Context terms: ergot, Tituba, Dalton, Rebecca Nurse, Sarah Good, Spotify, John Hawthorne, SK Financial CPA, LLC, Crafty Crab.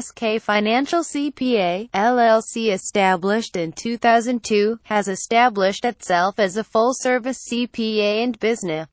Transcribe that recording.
SK Financial CPA, LLC, established in 2002, has established itself as a full-service CPA and business